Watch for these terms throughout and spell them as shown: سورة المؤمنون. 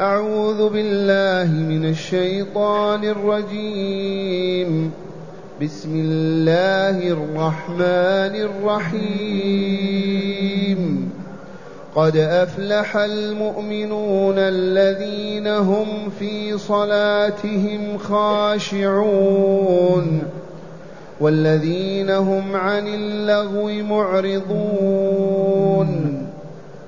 أعوذ بالله من الشيطان الرجيم. بسم الله الرحمن الرحيم. قد أفلح المؤمنون الذين هم في صلاتهم خاشعون والذين هم عن اللغو معرضون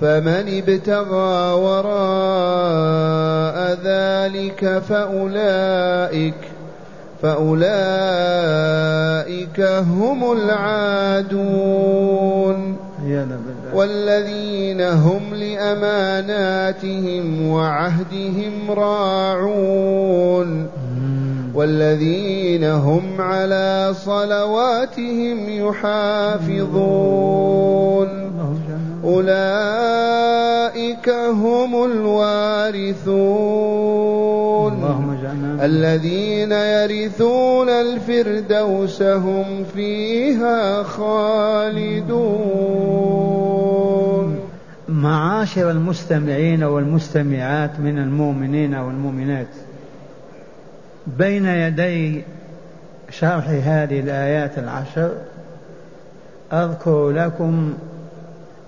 فمن ابتغى وراء ذلك فأولئك هم العادون. والذين هم لأماناتهم وعهدهم راعون والذين هم على صلواتهم يحافظون أولئك هم الوارثون الذين يرثون الفردوس هم فيها خالدون. معاشر المستمعين والمستمعات من المؤمنين والمؤمنات، بين يدي شرح هذه الآيات العشر أذكر لكم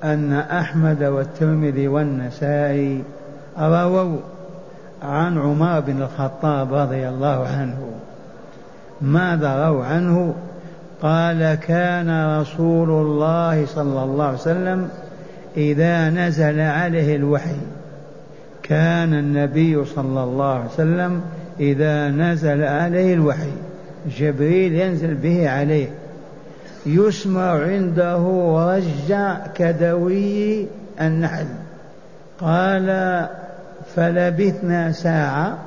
أن أحمد والترمذي والنسائي رووا عن عمر بن الخطاب رضي الله عنه. ماذا رووا عنه؟ قال: كان رسول الله صلى الله عليه وسلم إذا نزل عليه الوحي، كان النبي صلى الله عليه وسلم إذا نزل عليه الوحي، جبريل ينزل به عليه، يسمع عنده رجع كدوي النحل. قال: فلبثنا ساعة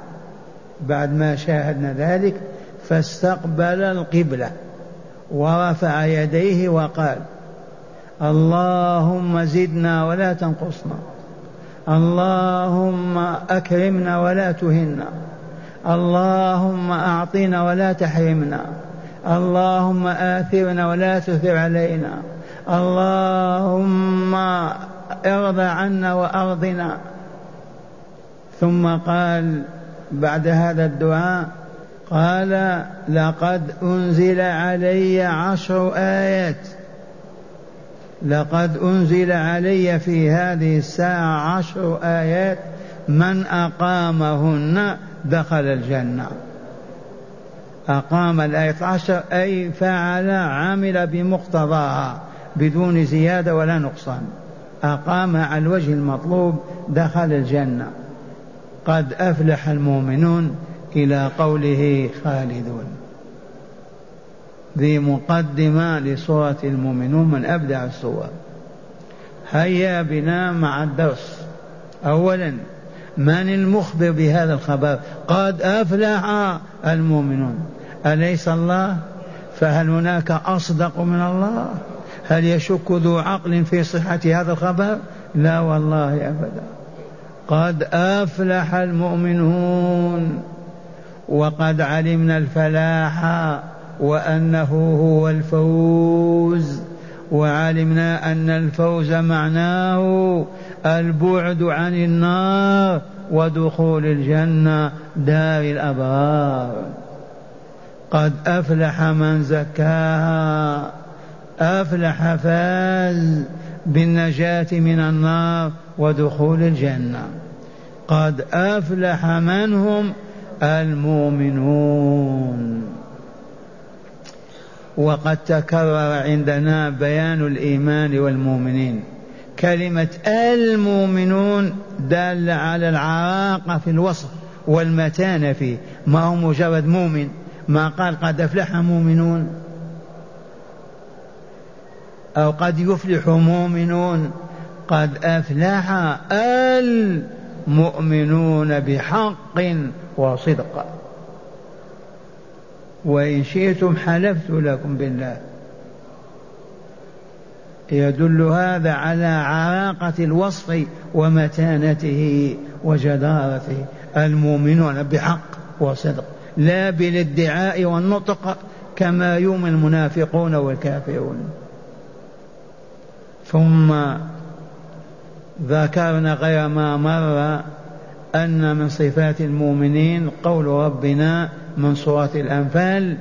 بعد ما شاهدنا ذلك، فاستقبل القبلة ورفع يديه وقال: اللهم زدنا ولا تنقصنا، اللهم أكرمنا ولا تهنا، اللهم أعطنا ولا تحرمنا، اللهم آثرنا ولا تثر علينا، اللهم ارضى عنا وأرضنا. ثم قال بعد هذا الدعاء، قال: لقد أنزل علي في هذه الساعة 10 آيات، من أقامهن دخل الجنة. أقام الآية 10 أي فعل، عمل بمقتضاها بدون زيادة ولا نقصان، أقام على الوجه المطلوب، دخل الجنة. قد أفلح المؤمنون إلى قوله خالدون. ذي مقدمة لسورة المؤمنون، من أبدع السور. هيا بنا مع الدرس. أولا، من المخبر بهذا الخبر؟ قد أفلح المؤمنون، أليس الله؟ فهل هناك أصدق من الله؟ هل يشك ذو عقل في صحة هذا الخبر؟ لا والله أبدا. قد أفلح المؤمنون، وقد علمنا الفلاح وأنه هو الفوز، وعلمنا أن الفوز معناه البعد عن النار ودخول الجنة دار الأبرار. قد أفلح من زكاها، أفلح فاز بالنجاة من النار ودخول الجنة. قد أفلح من هم المؤمنون. وقد تكرر عندنا بيان الإيمان والمؤمنين. كلمة المؤمنون دالة على العراقة في الوصف والمتانة فيه، ما هو مجرد مؤمن. ما قال قد أفلح مؤمنون أو قد يفلح مؤمنون، قد أفلح مؤمنون بحق وصدق. وإن شئتم حلفت لكم بالله. يدل هذا على علاقة الوصف ومتانته وجدارته. المؤمنون بحق وصدق لا بالادعاء والنطق كما يؤمن المنافقون والكافرون. ثم ذكرنا غير ما مر أن من صفات المؤمنين قول ربنا من سورة الأنفال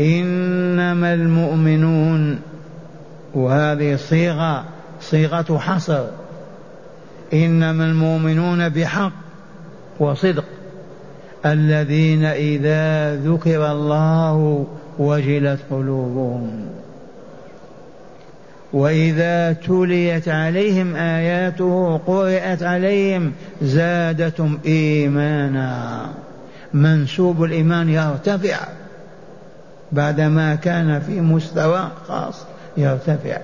إنما المؤمنون، وهذه صيغة حصر. إنما المؤمنون بحق وصدق الذين إذا ذكر الله وجلت قلوبهم وإذا تليت عليهم آياته قرئت عليهم زادتهم إيمانا. منسوب الإيمان يرتفع بعدما كان في مستوى خاص يرتفع.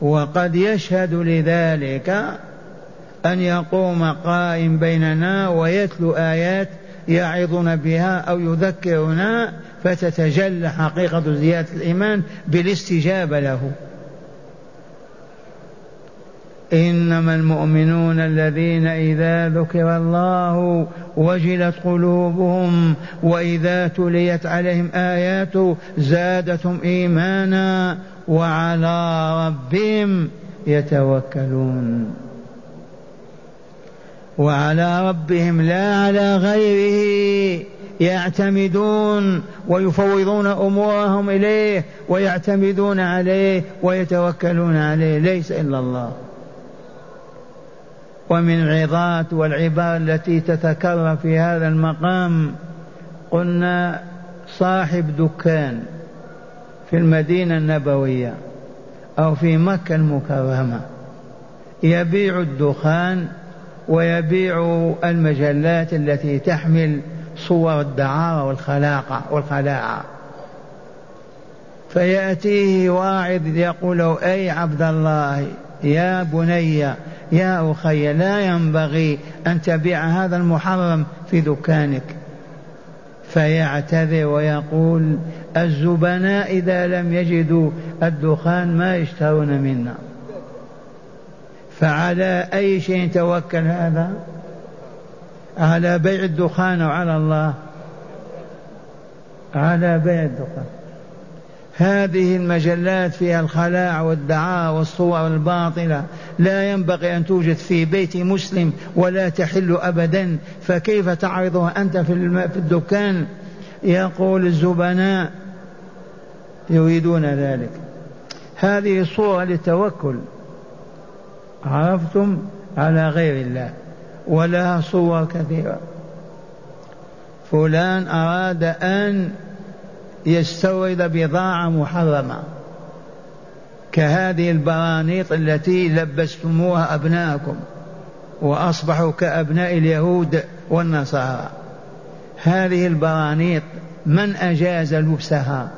وقد يشهد لذلك أن يقوم قائم بيننا ويتلو آيات يعظنا بها أو يذكرنا فتتجلى حقيقة زيادة الإيمان بالاستجابة له. إنما المؤمنون الذين إذا ذكر الله وجلت قلوبهم وإذا تليت عليهم آياته زادتهم إيمانا وعلى ربهم يتوكلون. وعلى ربهم لا على غيره يعتمدون ويفوضون أمورهم إليه ويعتمدون عليه ويتوكلون عليه، ليس إلا الله. ومن عظات والعبار التي تتكرر في هذا المقام قلنا صاحب دكان في المدينة النبوية أو في مكة المكرمة يبيع الدخان ويبيع المجلات التي تحمل صور الدعارة والخلاعة، فيأتيه واعظ يقول له أي عبد الله يا بني يا أخي لا ينبغي أن تبيع هذا المحرم في دكانك، فيعتذر ويقول الزبناء إذا لم يجدوا الدخان ما يشترون منا. فعلى أي شيء توكل هذا؟ على بيع الدخان وعلى الله؟ على بيع الدخان. هذه المجلات فيها الخلاع والدعاء والصور الباطلة لا ينبغي أن توجد في بيت مسلم ولا تحل أبدا، فكيف تعرضها أنت في الدكان؟ يقول الزبناء يريدون ذلك. هذه الصورة للتوكل، عرفتم، على غير الله، ولها صور كثيرة. فلان أراد أن يستورد بضاعة محرمة كهذه البرانيط التي لبستموها أبناءكم وأصبحوا كأبناء اليهود والنصارى. هذه البرانيط من أجاز لبسها؟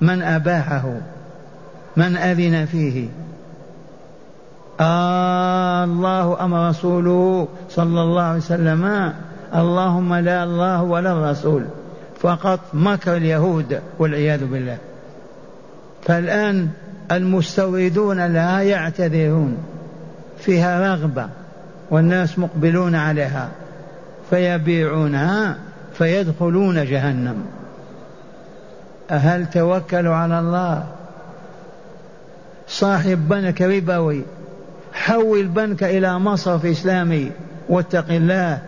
من أباحه؟ من أذن فيه؟ الله أم رسوله صلى الله عليه وسلم؟ اللهم لا الله ولا الرسول، فقط مكر اليهود والعياذ بالله. فالآن المستوردون لها يعتذرون، فيها رغبة والناس مقبلون عليها فيبيعونها فيدخلون جهنم. هل توكلوا على الله؟ صاحب بنك ربوي حول البنك إلى مصرف إسلامي واتق الله،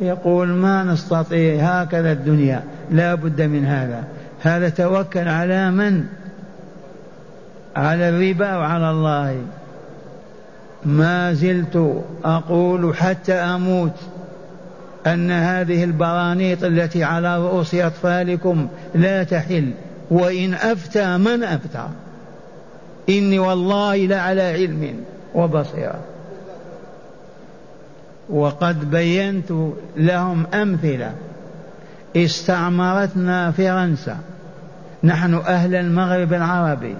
يقول ما نستطيع، هكذا الدنيا لا بد من هذا. هذا توكل على من؟ على الربا وعلى الله. ما زلت أقول حتى أموت أن هذه البرانيط التي على رؤوس أطفالكم لا تحل، وإن أفتى من أفتى، إني والله لعلى علم وبصيرة. وقد بينت لهم أمثلة. استعمرتنا فرنسا، نحن أهل المغرب العربي،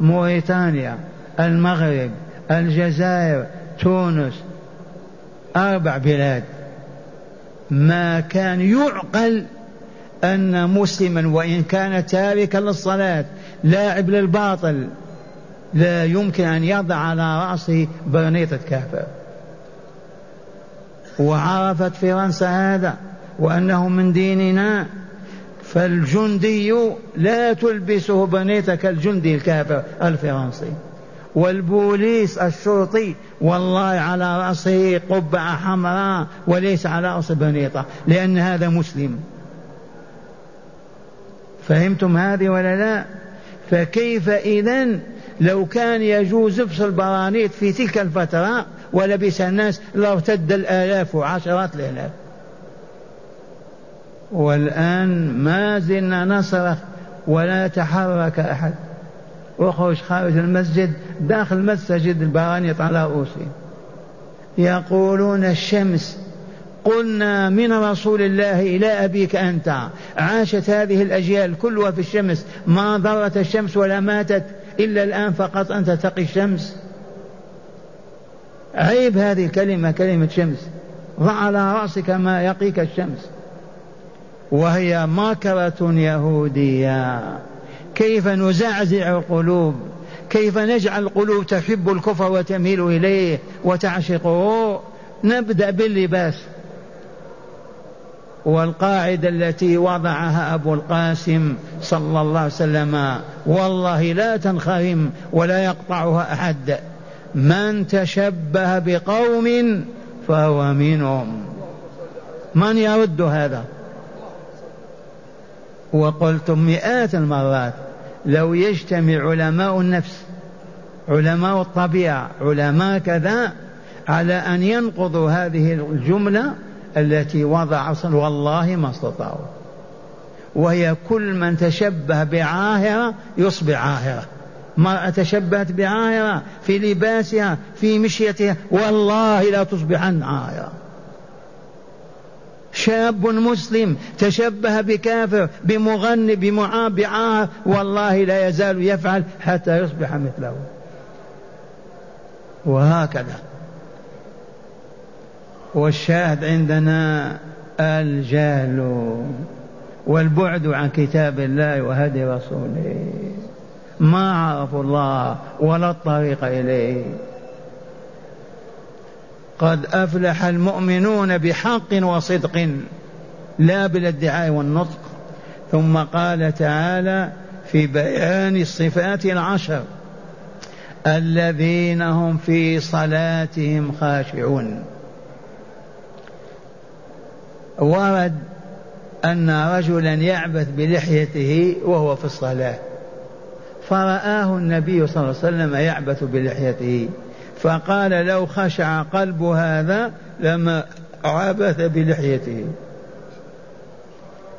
موريتانيا، المغرب، الجزائر، تونس، 4 بلاد. ما كان يعقل أن مسلما وإن كان تاركا للصلاة لاعب للباطل لا يمكن أن يضع على رأسه برنيطة كافر. وعرفت فرنسا هذا وأنه من ديننا، فالجندي لا تلبسه برنيطة كالجندي الكافر الفرنسي، والبوليس الشرطي والله على رأسه قبعة حمراء وليس على رأسه برنيطة، لأن هذا مسلم. فهمتم هذه ولا لا؟ فكيف إذن لو كان يجوز لبس البرانيط في تلك الفترة ولبس الناس لارتد الآلاف وعشرات الآلاف. والآن ما زلنا نصرخ ولا تحرك أحد، وخرج خارج المسجد داخل المسجد البرانيط على رؤوسهم. يقولون الشمس، قلنا من رسول الله إلى أبيك أنت، عاشت هذه الأجيال كلها في الشمس، ما ضرت الشمس ولا ماتت إلا الآن فقط أن تتقي الشمس. عيب هذه الكلمة، كلمة شمس، ضع على رأسك ما يقيك الشمس. وهي ماكرة يهودية. كيف نزعزع القلوب، كيف نجعل القلوب تحب الكفر وتميل إليه وتعشقه؟ نبدأ باللباس. والقاعدة التي وضعها أبو القاسم صلى الله عليه وسلم والله لا تنخرم ولا يقطعها أحد: من تشبه بقوم فهو منهم. من يرد هذا؟ وقلتم مئات المرات لو يجتمع علماء النفس، علماء الطبيعة، علماء كذا، على أن ينقضوا هذه الجملة التي وضع أصلا والله ما استطاعوا. وهي: كل من تشبه بعاهرة يصبح عاهرة. ما تشبهت بعاهرة في لباسها في مشيتها والله لا تصبحن عاهرة. شاب مسلم تشبه بكافر، بمغني، بمعاب، بعاهر، والله لا يزال يفعل حتى يصبح مثله. وهكذا. والشاهد عندنا الجهل والبعد عن كتاب الله وهدي رسوله. ما عرفوا الله ولا الطريق إليه. قد أفلح المؤمنون بحق وصدق لا بالادعاء والنطق. ثم قال تعالى في بيان الصفات 10: الذين هم في صلاتهم خاشعون. ورد أن رجلا يعبث بلحيته وهو في الصلاة، فرآه النبي صلى الله عليه وسلم يعبث بلحيته، فقال: لو خشع قلب هذا لما عبث بلحيته،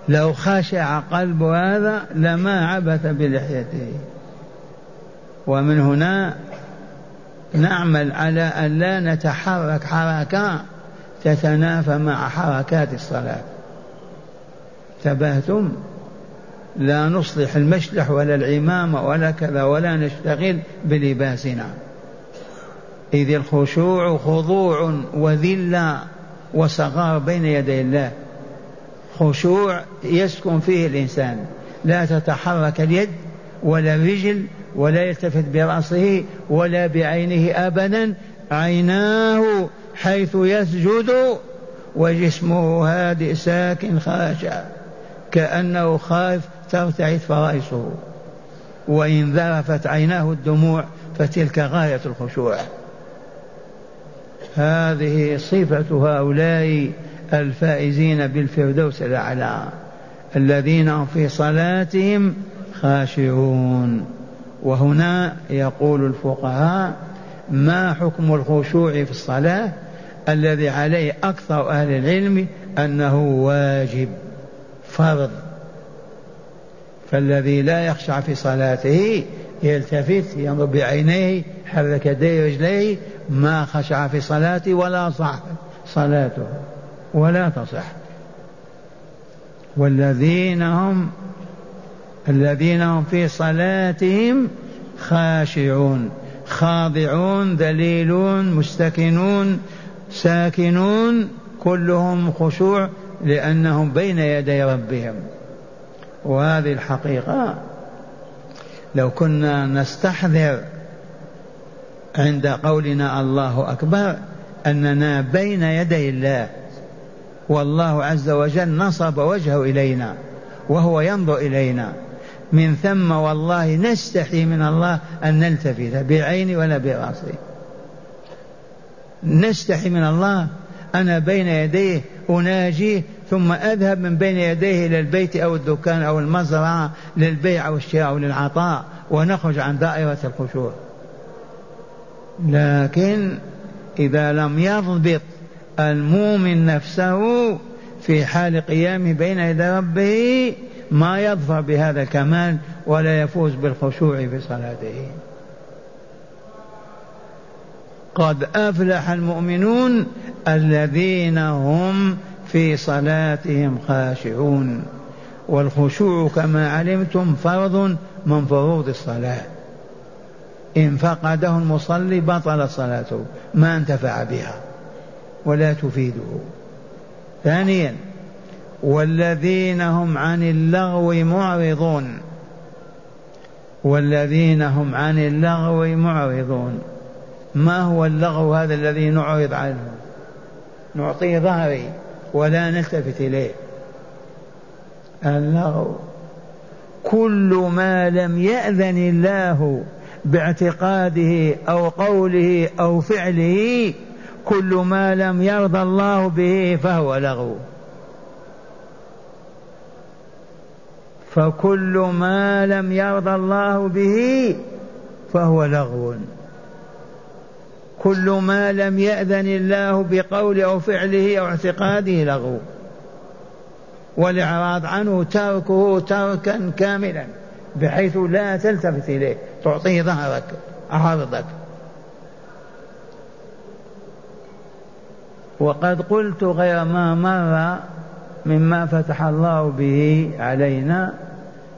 لو خشع قلب هذا لما عبث بلحيته. ومن هنا نعمل على أن لا نتحرك حركة تتنافى مع حركات الصلاة. تبهتم؟ لا نصلح المشلح ولا العمامة ولا كذا، ولا نشتغل بلباسنا. إذ الخشوع خضوع وذلة وصغار بين يدي الله. خشوع يسكن فيه الإنسان، لا تتحرك اليد ولا الرجل، ولا يلتفت برأسه ولا بعينه أبدا. عيناه حيث يسجد وجسمه هادئ ساكن خاشع، كأنه خائف ترتعد فرائصه، وإن ذرفت عيناه الدموع فتلك غاية الخشوع. هذه صفة هؤلاء الفائزين بالفردوس الأعلى، الذين هم في صلاتهم خاشعون. وهنا يقول الفقهاء: ما حكم الخشوع في الصلاة؟ الذي عليه أكثر أهل العلم أنه واجب، فرض. فالذي لا يخشع في صلاته يلتفت، ينظر بعينيه، حرك يديه رجليه، ما خشع في صلاته ولا صح صلاته ولا تصح. والذين هم في صلاتهم خاشعون. خاضعون ذليلون مستكنون ساكنون كلهم خشوع لأنهم بين يدي ربهم. وهذه الحقيقة لو كنا نستحذر عند قولنا الله أكبر أننا بين يدي الله، والله عز وجل نصب وجهه إلينا وهو ينظر إلينا، من ثم والله نستحي من الله أن نلتفت بعيني ولا برأسي، نستحي من الله، أنا بين يديه أناجيه ثم أذهب من بين يديه إلى البيت أو الدكان أو المزرعة للبيع أو الشراء أو للعطاء، ونخرج عن دائرة الخشوع. لكن إذا لم يضبط المؤمن نفسه في حال قيامه بين يدي ربه ما يظفر بهذا الكمال ولا يفوز بالخشوع في صلاته. قد أفلح المؤمنون الذين هم في صلاتهم خاشعون. والخشوع كما علمتم فرض من فروض الصلاة، إن فقده المصلي بطل صلاته، ما انتفع بها ولا تفيده. ثانيا، والذين هم عن اللغو معرضون، والذين هم عن اللغو معرضون. ما هو اللغو هذا الذي نعرض عنه؟ نعطيه ظهري ولا نلتفت إليه. اللغو كل ما لم يأذن الله باعتقاده أو قوله أو فعله، كل ما لم يرضى الله به فهو لغو. فكل ما لم يرضى الله به فهو لغو، كل ما لم يأذن الله بقوله أو فعله أو اعتقاده لغو، والإعراض عنه تركه تركا كاملا بحيث لا تلتفت إليه، تعطيه ظهرك عرضك. وقد قلت غير ما مر مما فتح الله به علينا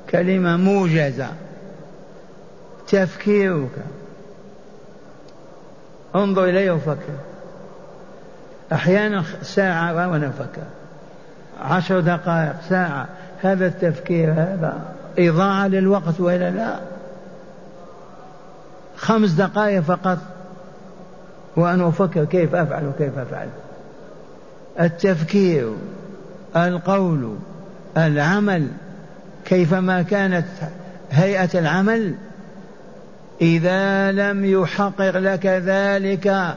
كلمة موجزة، تفكيرك، انظر إليه وفكر. أحيانا ساعة ونفكر، 10 دقائق، ساعة، هذا التفكير هذا إضاعة للوقت وإلا لا؟ 5 دقائق فقط وأنا أفكر كيف أفعل وكيف أفعل. التفكير، القول، العمل كيفما كانت هيئة العمل، إذا لم يحقق لك ذلك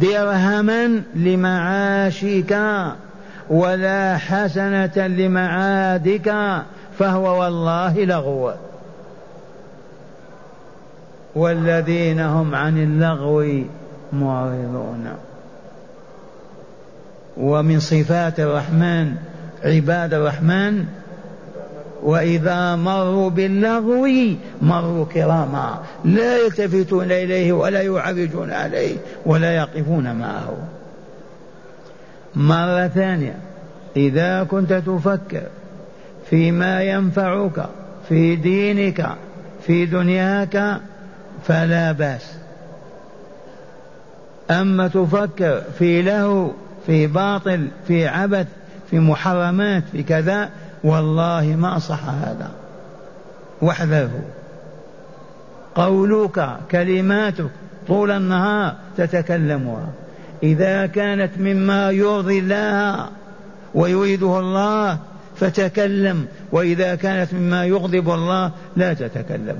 درهما لمعاشك ولا حسنة لمعادك فهو والله لغو. والذين هم عن اللغو معرضون. ومن صفات الرحمن عباد الرحمن وإذا مروا باللغو مروا كراما، لا يلتفتون إليه ولا يعرجون عليه ولا يقفون معه. مرة ثانية، إذا كنت تفكر فيما ينفعك في دينك في دنياك فلا بأس، أما تفكر في لهو في باطل في عبث في محرمات في كذا والله ما صح هذا، واحذره. قولك كلماتك طول النهار تتكلمها إذا كانت مما يرضي الله ويريده الله فتكلم، وإذا كانت مما يغضب الله لا تتكلم.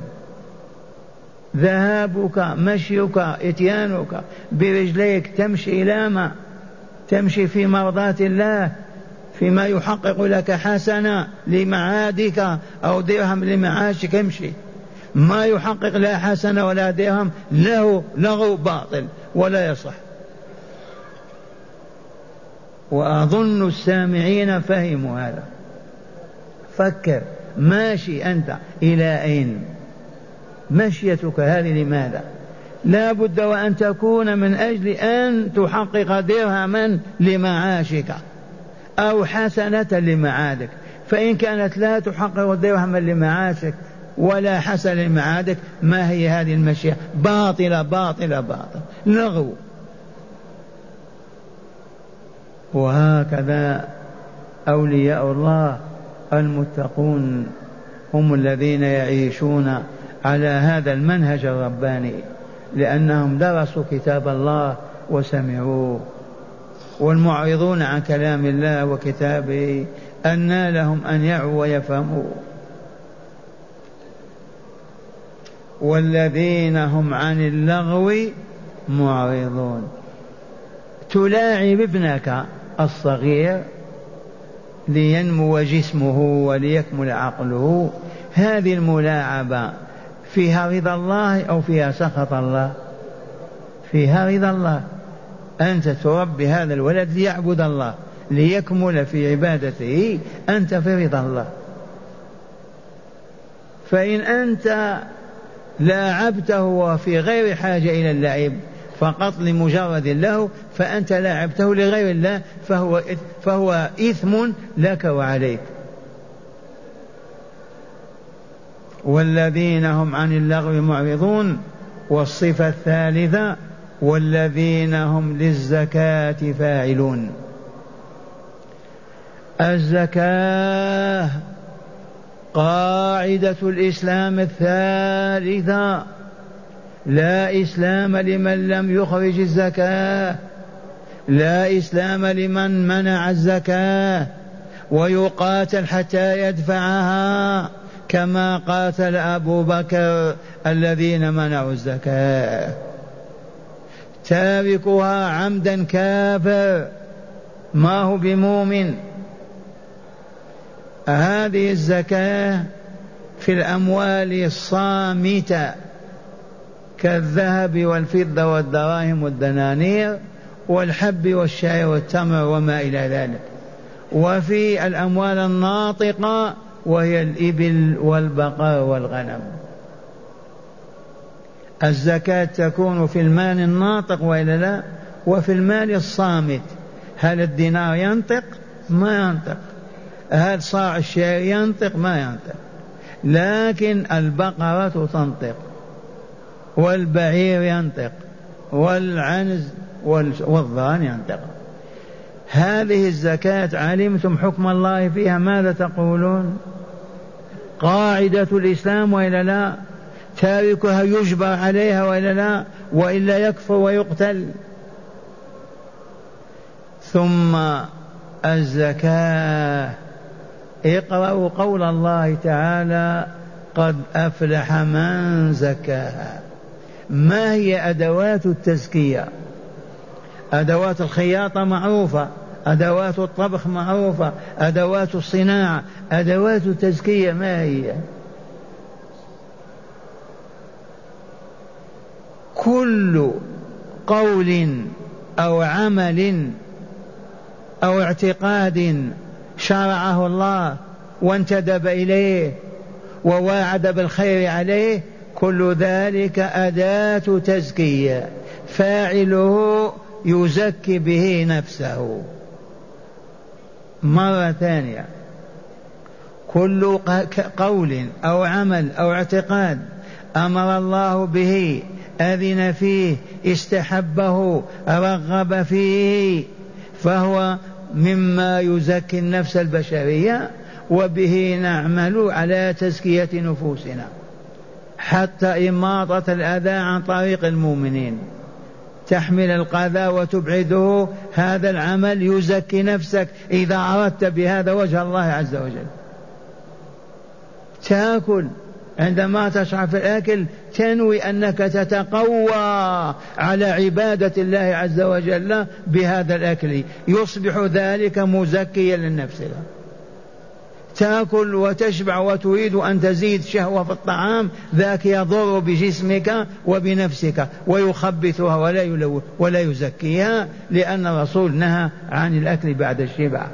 ذهابك مشيك إتيانك برجليك تمشي إلى ما تمشي في مرضاة الله فيما يحقق لك حسنة لمعادك أو درهم لمعاشك امشي، ما يحقق لا حسنة ولا درهم له لغو باطل ولا يصح. وأظن السامعين فهموا هذا. فكر ماشي أنت إلى أين، مشيتك هذه لماذا؟ لا بد وأن تكون من أجل أن تحقق درهما لمعاشك أو حسنة لمعادك، فإن كانت لا تحقق درهما لمعاشك ولا حسن لمعادك. ما هي هذه المشيئة؟ باطلة باطلة باطلة لغو. وهكذا أولياء الله المتقون هم الذين يعيشون على هذا المنهج الرباني، لأنهم درسوا كتاب الله وسمعوه. والمعرضون عن كلام الله وكتابه أنى لهم أن يعوا ويفهموا. والذين هم عن اللغو معرضون. تلاعب ابنك الصغير لينمو جسمه وليكمل عقله، هذه الملاعبة فيها رضا الله أو فيها سخط الله؟ فيها رضا الله. أنت تربي هذا الولد ليعبد الله، ليكمل في عبادته، أنت في رضا الله. فإن أنت لاعبته وفي غير حاجة إلى اللعب فقط لمجرد له، فأنت لاعبته لغير الله، فهو إثم لك وعليك. والذين هم عن اللغو معرضون. والصفة الثالثة والذين هم للزكاة فاعلون. الزكاة قاعدة الإسلام الثالثة. لا إسلام لمن لم يخرج الزكاة، لا إسلام لمن منع الزكاة، ويقاتل حتى يدفعها كما قاتل أبو بكر الذين منعوا الزكاة. تاركها عمدا كافر، ما هو بمؤمن. هذه الزكاة في الأموال الصامتة كالذهب والفضة والدراهم والدنانير والحب والشعير والتمر وما إلى ذلك. وفي الأموال الناطقة وهي الإبل والبقر والغنم. الزكاة تكون في المال الناطق وإلا لا، وفي المال الصامت. هل الدينار ينطق؟ ما ينطق. هل صاع الشعير ينطق؟ ما ينطق. لكن البقرة تنطق، والبعير ينطق، والعنز والضان ينطق. هذه الزكاة علمتم حكم الله فيها ماذا تقولون؟ قاعدة الإسلام وإلا لا؟ تاركها يجبر عليها وإلا لا؟ وإلا يكفر ويقتل. ثم الزكاة، اقرأوا قول الله تعالى قد أفلح من زكاها. ما هي أدوات التزكية؟ أدوات الخياطة معروفة، أدوات الطبخ معروفة، أدوات الصناعة، أدوات التزكية ما هي؟ كل قول أو عمل أو اعتقاد شرعه الله وانتدب إليه وواعد بالخير عليه، كل ذلك أداة تزكية، فاعله يزكي به نفسه. مرة ثانية، كل قول أو عمل أو اعتقاد أمر الله به، أذن فيه، استحبه، رغب فيه، فهو مما يزكي النفس البشرية، وبه نعمل على تزكية نفوسنا حتى إماطة الأذى عن طريق المؤمنين، تحمل القذى وتبعده. هذا العمل يزكي نفسك إذا أردت بهذا وجه الله عز وجل. تأكل، عندما تشعر في الأكل تنوي أنك تتقوى على عبادة الله عز وجل بهذا الأكل، يصبح ذلك مزكيا للنفس. تأكل وتشبع وتريد أن تزيد شهوة في الطعام، ذاك يضر بجسمك وبنفسك ويخبثها ولا يزكيها، لأن الرسول نهى عن الأكل بعد الشبع.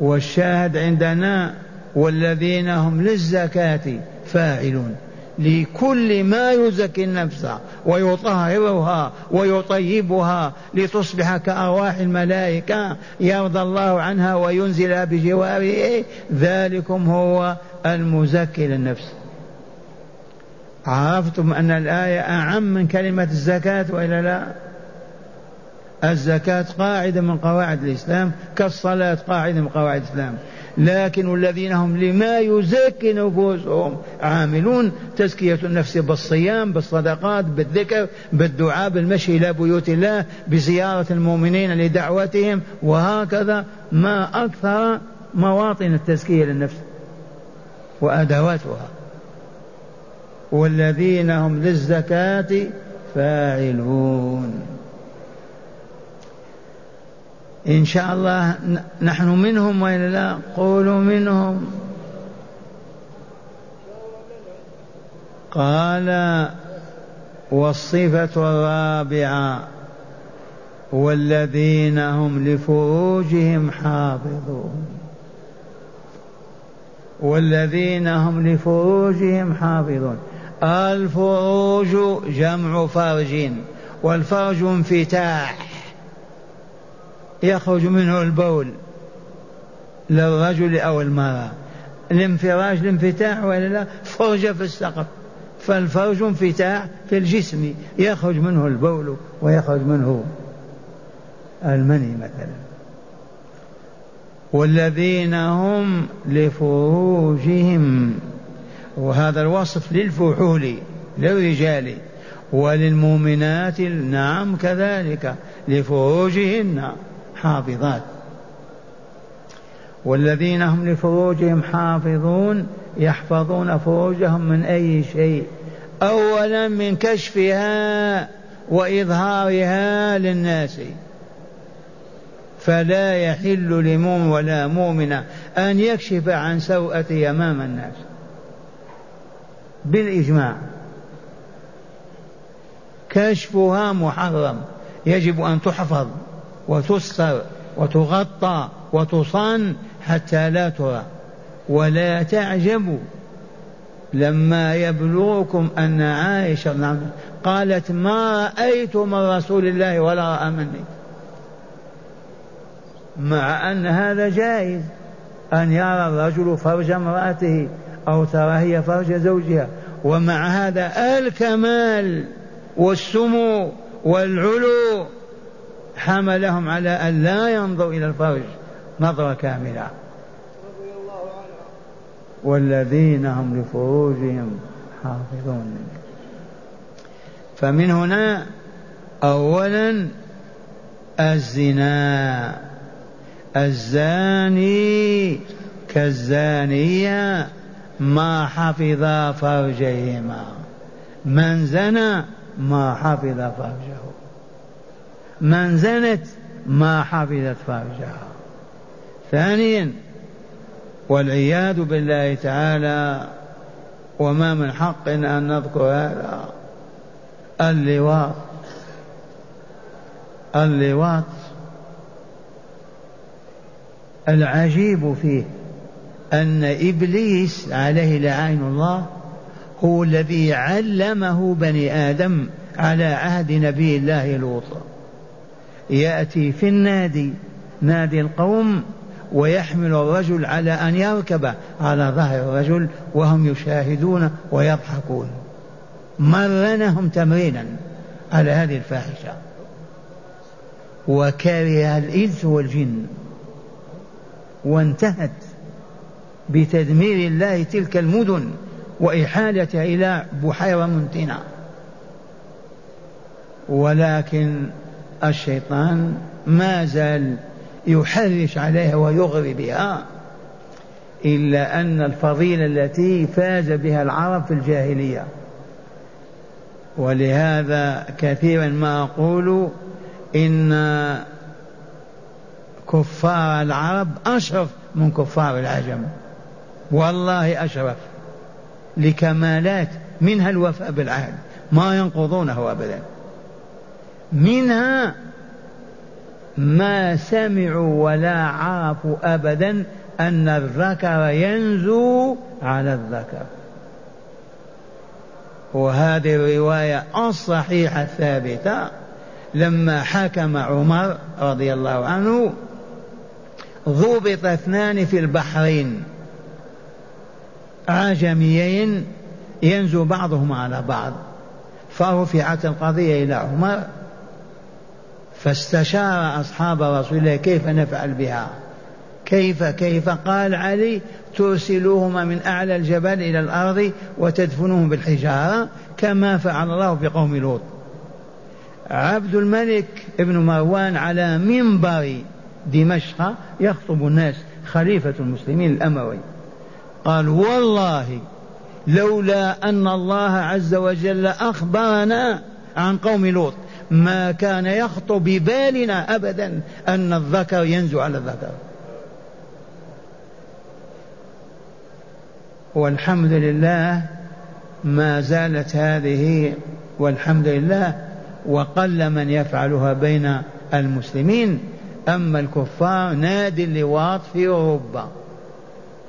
والشاهد عندنا والذين هم للزكاة فاعلون. لكل ما يزكي النفس ويطهرها ويطيبها لتصبح كأرواح الملائكة يرضى الله عنها وينزلها بجواره، ذلكم هو المزكي للنفس. عرفتم أن الآية أعم من كلمة الزكاة وإلا لا؟ الزكاة قاعدة من قواعد الإسلام كالصلاة قاعدة من قواعد الإسلام، لكن الذين هم لما يزكي نفوسهم عاملون، تزكية النفس بالصيام بالصدقات بالذكر بالدعاء بالمشي إلى بيوت الله بزيارة المؤمنين لدعوتهم، وهكذا ما أكثر مواطن التزكية للنفس وأدواتها. والذين هم للزكاة فاعلون. إن شاء الله نحن منهم وإلا قولوا منهم. قال والصفة الرابعة والذين هم لفروجهم حافظون. والذين هم لفروجهم حافظون، الفروج جمع فرج، والفرج انفتاح يخرج منه البول للرجل أو المرأة، الانفراج الانفتاح ولا فرجة في السقف، فالفرج انفتاح في الجسم يخرج منه البول ويخرج منه المني مثلا. والذين هم لفروجهم، وهذا الوصف للفحول للرجال وللمؤمنات نعم كذلك لفروجهن حافظات. والذين هم لفروجهم حافظون يحفظون فروجهم من أي شيء؟ أولا من كشفها وإظهارها للناس، فلا يحل لمؤمن ولا مؤمنة أن يكشف عن سوءته أمام الناس بالإجماع، كشفها محرم، يجب أن تحفظ وتستر وتغطى وتصان حتى لا ترى. ولا تعجبوا لما يبلغكم أن عائشة قالت ما رأيت من رسول الله ولا رأى مني، مع أن هذا جائز أن يرى الرجل فرج امرأته أو ترى هي فرج زوجها، ومع هذا الكمال والسمو والعلو حملهم على أن لا ينظر إلى الفرج نظرة كاملة. والذين هم لفروجهم حافظون. فمن هنا أولا الزنا، الزاني كالزانية ما حفظ فرجهما، من زنى ما حفظ فرجه، من زنت ما حفظت فرجها. ثانيا والعياذ بالله تعالى، وما من حق أن نذكر هذا، اللواط. اللواط العجيب فيه أن إبليس عليه لعين الله هو الذي علمه بني آدم على عهد نبي الله لوط، يأتي في النادي نادي القوم ويحمل الرجل على أن يركب على ظهر الرجل وهم يشاهدون ويضحكون، مرنهم تمرينا على هذه الفاحشة، وكره الإنس والجن، وانتهت بتدمير الله تلك المدن وإحالتها إلى بحيرة منتنة. ولكن الشيطان ما زال يحرش عليها ويغري بها، إلا أن الفضيلة التي فاز بها العرب في الجاهلية، ولهذا كثيرا ما أقول إن كفار العرب أشرف من كفار العجم، والله أشرف، لكمالات منها الوفاء بالعهد ما ينقضونه أبدا، منها ما سمعوا ولا عرفوا أبدا أن الذكر ينزو على الذكر، وهذه الرواية الصحيحة الثابتة لما حكم عمر رضي الله عنه ضبط اثنان في البحرين عجميين ينزو بعضهم على بعض، فرفعت القضية إلى عمر فاستشار أصحاب رسول الله كيف نفعل بها، كيف قال علي ترسلوهما من أعلى الجبل إلى الأرض وتدفنوهم بالحجارة كما فعل الله بقوم لوط. عبد الملك ابن مروان على منبر دمشق يخطب الناس خليفة المسلمين الأموي قال والله لولا أن الله عز وجل أخبرنا عن قوم لوط ما كان يخطر ببالنا أبدا أن الذكر ينزو على الذكر. والحمد لله ما زالت هذه، والحمد لله، وقل من يفعلها بين المسلمين. أما الكفار نادي اللواط في أوروبا،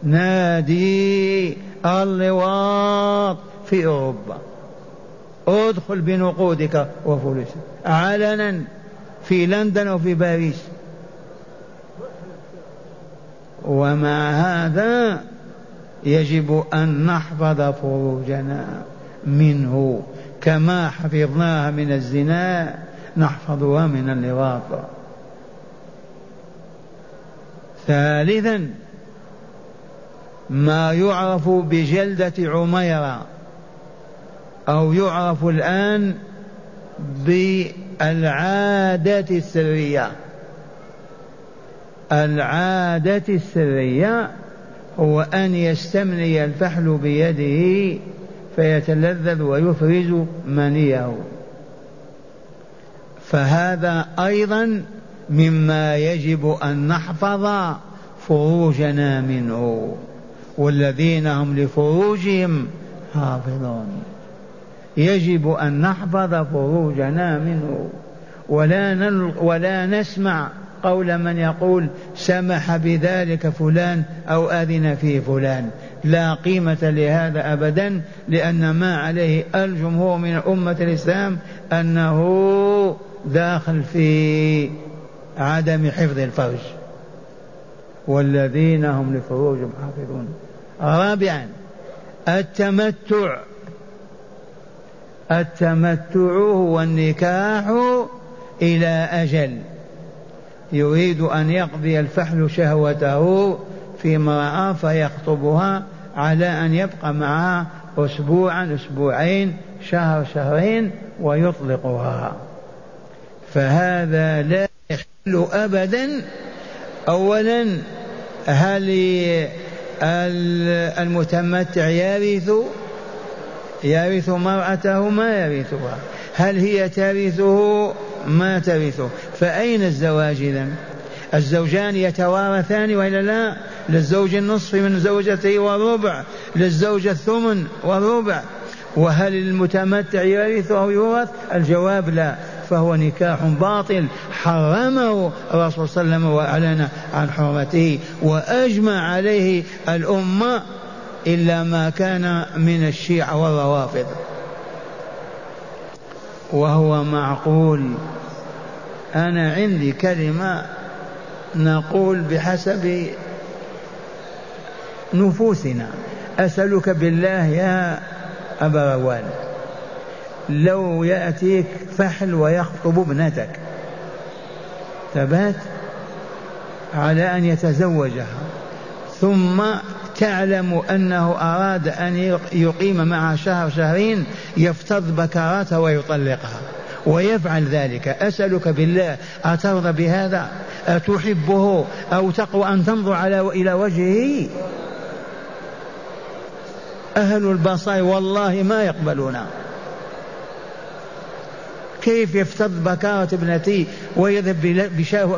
نادي اللواط في أوروبا، ادخل بنقودك وفلوسك علنا في لندن وفي باريس. ومع هذا يجب أن نحفظ فروجنا منه كما حفظناها من الزنا نحفظها من اللواط. ثالثا ما يعرف بجلدة عميرة أو يعرف الآن بالعادات السرية. العادات السرية هو أن يستملي الفحل بيده فيتلذذ ويفرز منيه، فهذا أيضا مما يجب أن نحفظ فروجنا منه، والذين هم لفروجهم حافظون. يجب أن نحفظ فروجنا منه ولا نسمع قول من يقول سمح بذلك فلان أو أذن فيه فلان. لا قيمة لهذا أبدا، لأن ما عليه الجمهور من أمة الإسلام أنه داخل في عدم حفظ الفرج. والذين هم لفروجهم حافظون. رابعا التمتع. التمتع هو النكاح إلى أجل، يريد أن يقضي الفحل شهوته في امرأة فيخطبها على أن يبقى معها أسبوعا أسبوعين شهر شهرين ويطلقها، فهذا لا يحل أبدا. أولا هل المتمتع يرث مرأته؟ ما يرثها. هل هي ترثه؟ ما ترثه. فأين الزواج إذن؟ الزوجان يتوارثان وإلا لا؟ للزوج النصف من زوجته وربع، للزوج الثمن وربع. وهل المتمتع يرث أو يورث؟ الجواب لا، فهو نكاح باطل حرمه الرسول صلى الله عليه وسلم وأعلن عن حرمته وأجمع عليه الأمة إلا ما كان من الشيعة والروافض. وهو معقول. أنا عندي كلمة نقول بحسب نفوسنا. أسألك بالله يا أبا روان لو يأتيك فحل ويخطب ابنتك ثبات على أن يتزوجها، ثم تعلم أنه أراد أن يقيم معها شهر شهرين يفتض بكارتها ويطلقها ويفعل ذلك، أسألك بالله أترضى بهذا؟ أتحبه أو تقوى أن تنظر إلى وجهه؟ أهل البصائر والله ما يقبلون. كيف يفتض بكارة ابنتي ويذهب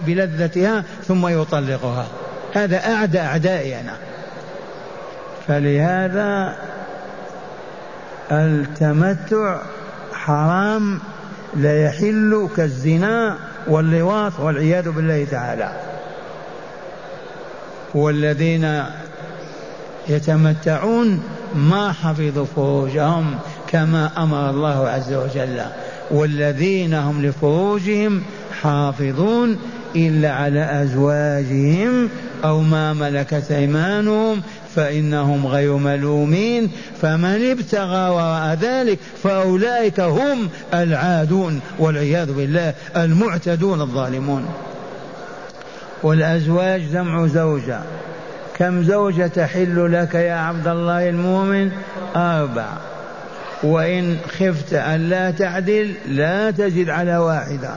بلذتها ثم يطلقها؟ هذا أعدى أعدائي أنا. فلهذا التمتع حرام لا يحل كالزنا واللواط والعياذ بالله تعالى. والذين يتمتعون ما حفظوا فروجهم كما أمر الله عز وجل. والذين هم لفروجهم حافظون إلا على أزواجهم أو ما ملكت أيمانهم فإنهم غير ملومين، فمن ابتغى وراء ذلك فأولئك هم العادون والعياذ بالله المعتدون الظالمون. والأزواج جمع زوجة، كم زوجة تحل لك يا عبد الله المؤمن؟ 4، وإن خفت أن لا تعدل لا تزد على 1،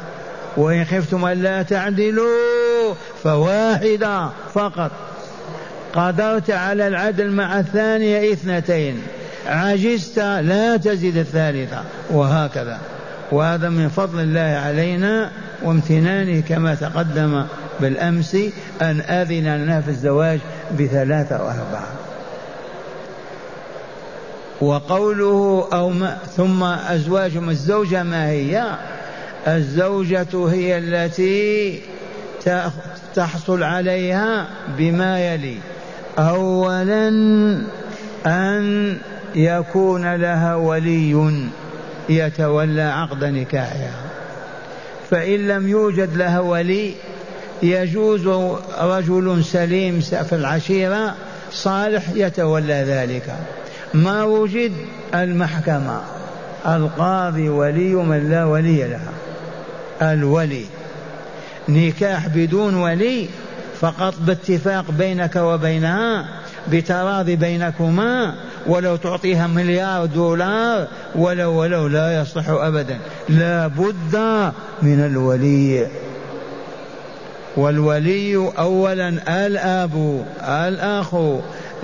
وإن خفتم أن لا تعدلوا فواحدة فقط. قدرت على العدل مع الثانية 2، عجزت لا تزد 3، وهكذا. وهذا من فضل الله علينا وامتنانه كما تقدم بالأمس أن أذن لنا في الزواج 3 و 4. وقوله أو ما ثم أزواجهم، الزوجة ما هي؟ الزوجة هي التي تحصل عليها بما يلي: أولا أن يكون لها ولي يتولى عقد نكاحها، فإن لم يوجد لها ولي يجوز رجل سليم في العشيرة صالح يتولى ذلك. ما وجد المحكمة، القاضي ولي من لا ولي لها، الولي. نكاح بدون ولي فقط باتفاق بينك وبينها بتراضي بينكما، ولو تعطيها $1,000,000 ولو لا يصلح أبدا، لا بد من الولي. والولي أولا الأب، الأخ،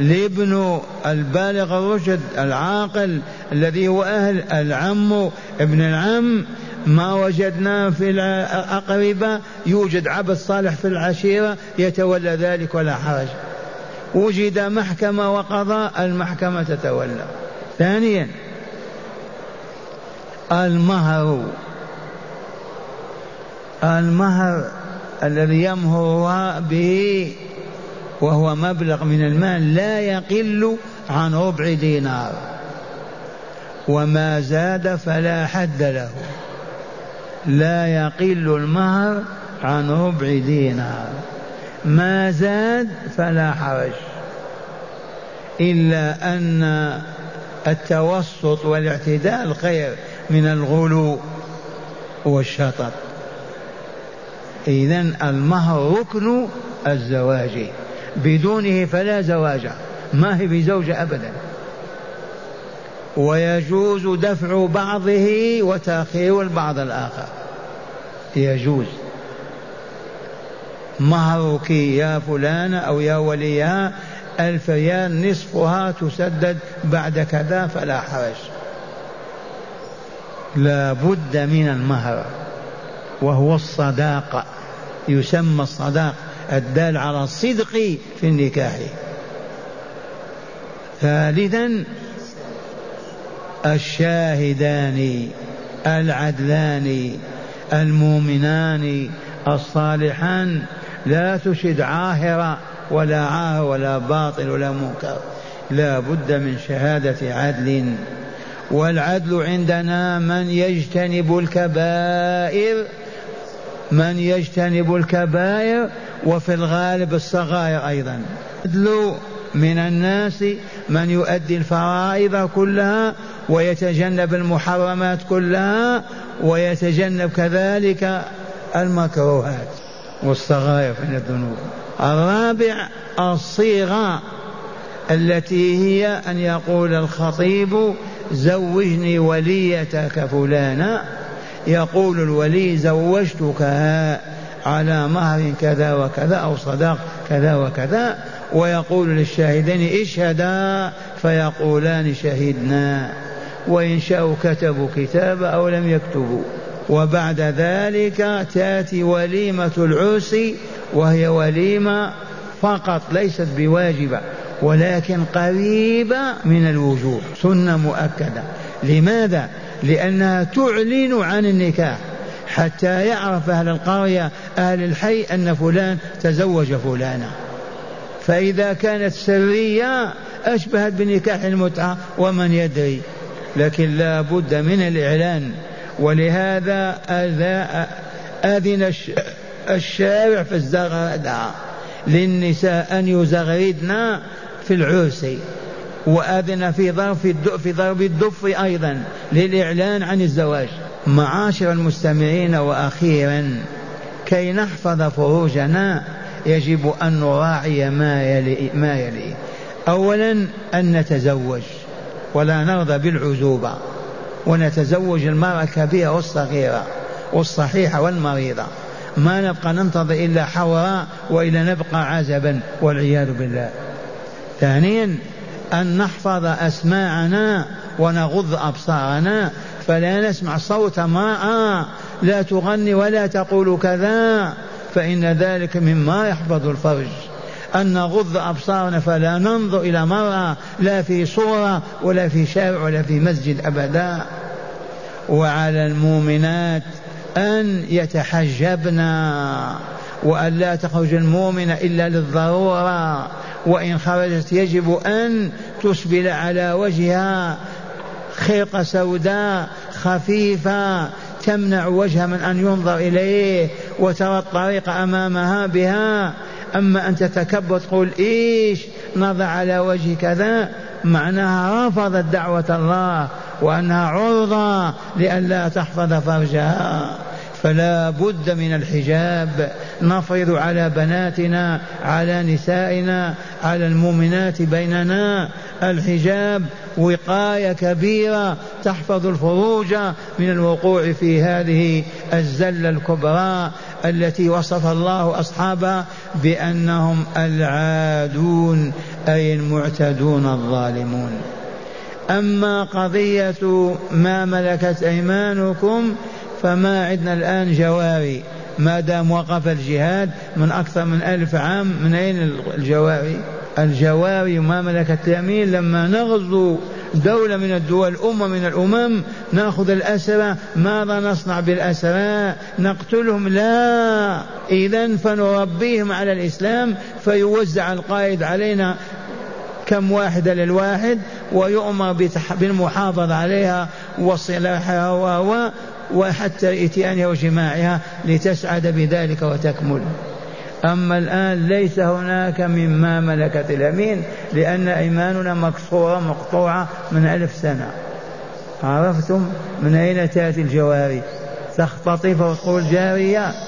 الابن البالغ الرشد العاقل الذي هو أهل، العم، ابن العم. ما وجدنا في الأقربة، يوجد عبد صالح في العشيرة يتولى ذلك ولا حرج. وجد محكمة وقضاء، المحكمة تتولى. ثانيا المهر الذي يمهرها به، وهو مبلغ من المال لا يقل عن ربع دينار، وما زاد فلا حد له. لا يقل المهر عن ربع دينار، ما زاد فلا حرج، إلا أن التوسط والاعتدال خير من الغلو والشطط. إذن المهر ركن الزواج، بدونه فلا زواج، ما هي بزوجة أبدا. ويجوز دفع بعضه وتأخير البعض الآخر، يجوز. مهرك يا فلانة أو يا وليها $1,000، نصفها تسدد بعد كذا فلا حرج. لا بد من المهر، وهو الصداقة، يسمى الصداقة الدال على الصدق في النكاح. ثالثا الشاهدان العدلان المؤمنان الصالحان، لا تشهد عاهرة ولا عاهر ولا باطل ولا منكر، لا بد من شهادة عدل. والعدل عندنا من يجتنب الكبائر، وفي الغالب الصغائر أيضا. العدل من الناس من يؤدي الفرائض كلها ويتجنب المحرمات كلها ويتجنب كذلك المكروهات والصغائر من الذنوب. 4 الصيغة، التي هي أن يقول الخطيب زوجني وليتك فلانة، يقول الولي زوجتكها على مهر كذا وكذا أو صداق كذا وكذا، ويقول للشاهدين اشهدا، فيقولان شهدنا، وإن شاءوا كتبوا كتابا أو لم يكتبوا. وبعد ذلك تأتي وليمة العرس، وهي وليمة فقط، ليست بواجبة ولكن قريبة من الوجوب، سنة مؤكدة. لماذا؟ لأنها تعلن عن النكاح حتى يعرف أهل القرية أهل الحي أن فلان تزوج فلانا. فإذا كانت سرية أشبهت بنكاح المتعة، ومن يدري لكن لا بد من الإعلان. ولهذا أذن الشارع في الزغادة للنساء أن يزغردن في العرس، وأذن في ضرب الدف أيضا للإعلان عن الزواج. معاشر المستمعين، وأخيرا كي نحفظ فروجنا يجب أن نراعي ما يلي. أولا أن نتزوج ولا نرضى بالعزوبة، ونتزوج المرأة الكبيرة والصغيرة والصحيحة والمريضة، ما نبقى ننتظر إلا حوراء وإلا نبقى عزبا والعياذ بالله. ثانيا أن نحفظ أسماعنا ونغض أبصارنا، فلا نسمع صوت امرأة لا تغني ولا تقول كذا، فإن ذلك مما يحفظ الفرج. أن نغض أبصارنا فلا ننظر إلى مرأة لا في صورة ولا في شارع ولا في مسجد أبدا. وعلى المؤمنات أن يتحجبنا، وأن لا تخرج المؤمنة إلا للضرورة، وإن خرجت يجب أن تسبل على وجهها خرقة سوداء خفيفة تمنع وجهها من أن ينظر إليه وترى الطريق أمامها بها. أما أن تتكبر تقول إيش نضع على وجه كذا، معناها رفضت دعوة الله وأنها عرضة لئلا تحفظ فرجها. فلا بد من الحجاب، نفرض على بناتنا، على نسائنا، على المؤمنات بيننا الحجاب، وقاية كبيرة تحفظ الفروج من الوقوع في هذه الزلة الكبرى التي وصف الله أصحابها بأنهم العادون، أي المعتدون الظالمون. أما قضية ما ملكت أيمانكم فما عدنا الآن جواري ما دام وقف الجهاد من أكثر من 1000 عام. من أين الجواري؟ الجواري ما ملكت اليمين لما نغزو دولة من الدول، أمة من الأمم، نأخذ الأسرى، ماذا نصنع بالأسرى؟ نقتلهم؟ لا، إذن فنربيهم على الإسلام، فيوزع القائد علينا كم واحدة للواحد، ويؤمر بالمحافظة عليها وصلاحها وحتى إتيانها وجماعها لتسعد بذلك وتكمل. أما الآن ليس هناك مما ملكت اليمين، لأن إيماننا مكسورة مقطوعة من 1000 سنة. عرفتم من أين تأتي الجواري؟ تختطف وتقول جارية؟